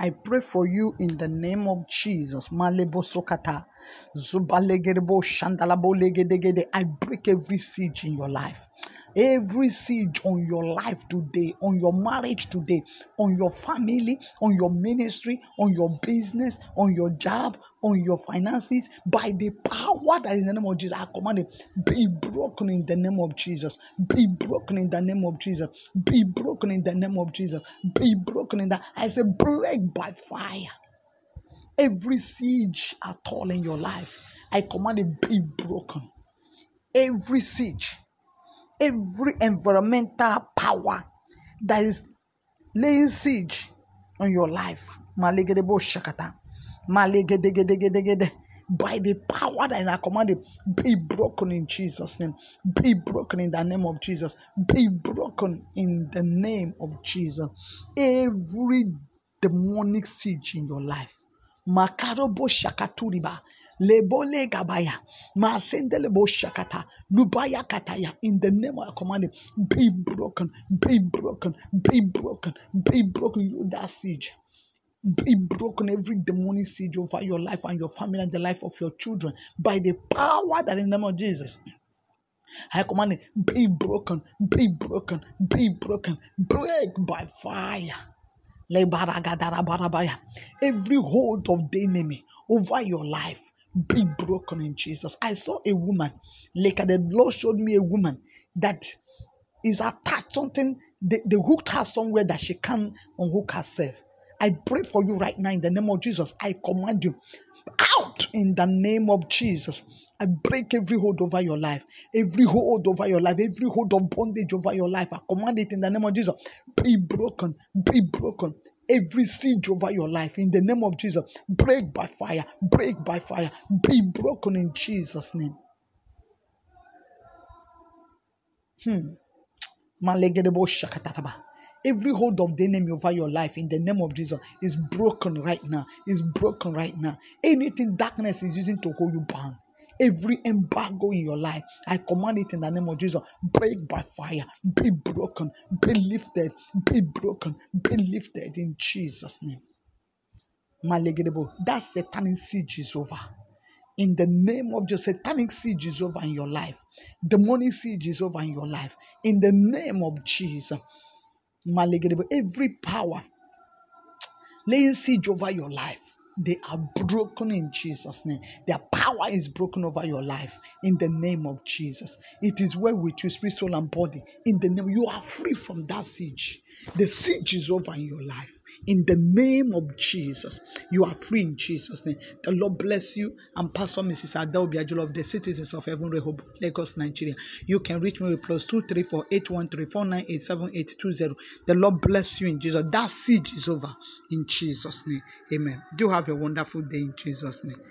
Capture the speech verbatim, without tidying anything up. I pray for you in the name of Jesus. Malebo Sokata. Zubalegerebo Shandalabo Legedegede. I break every siege in your life. Every siege on your life today, on your marriage today, on your family, on your ministry, on your business, on your job, on your finances, by the power that is in the name of Jesus, I command it, be broken in the name of Jesus. Be broken in the name of Jesus. Be broken in the name of Jesus. Be broken in the, I say, break by fire. Every siege at all in your life, I command it, be broken. Every siege. Every environmental power that is laying siege on your life, by the power that I command, be broken in Jesus' name. Be broken in the name of Jesus. Be broken in the name of Jesus. Every demonic siege in your life, makarobo shakaturiba. Lebole gabaya, masendelebo shakata, lubaya kataya. In the name of our command, be broken, be broken, be broken, be broken. You that siege, be broken. Every demonic siege over your life and your family and the life of your children, by the power that in the name of Jesus. I command it, be broken, be broken, be broken. Break by fire. Every hold of the enemy over your life, be broken in Jesus. I saw a woman, like the Lord showed me a woman that is attached, something, they, they hooked her somewhere that she can't unhook herself. I pray for you right now in the name of Jesus. I command you out in the name of Jesus. I break every hold over your life, every hold over your life, every hold of bondage over your life. I command it in the name of Jesus. Be broken, be broken. Every siege over your life, in the name of Jesus, break by fire, break by fire, be broken in Jesus' name. Hmm. Every hold of the enemy over your life, in the name of Jesus, is broken right now, is broken right now. Anything darkness is using to hold you bound, every embargo in your life, I command it in the name of Jesus. Break by fire. Be broken. Be lifted. Be broken. Be lifted in Jesus' name. That satanic siege is over. In the name of Jesus, satanic siege is over in your life. Demonic siege is over in your life. In the name of Jesus. Every power laying siege over your life, they are broken in Jesus' name. Their power is broken over your life in the name of Jesus. It is well with you, spirit, soul, and body. In the name, you are free from that siege. The siege is over in your life. In the name of Jesus, you are free in Jesus' name. The Lord bless you. I'm Pastor Missus Adel Biagula of the Citizens of Evan Rehobo, Lagos, Nigeria. You can reach me with plus two three four eight one three four nine eight seven eight two zero. The Lord bless you in Jesus. That siege is over in Jesus' name. Amen. Do have a wonderful day in Jesus' name.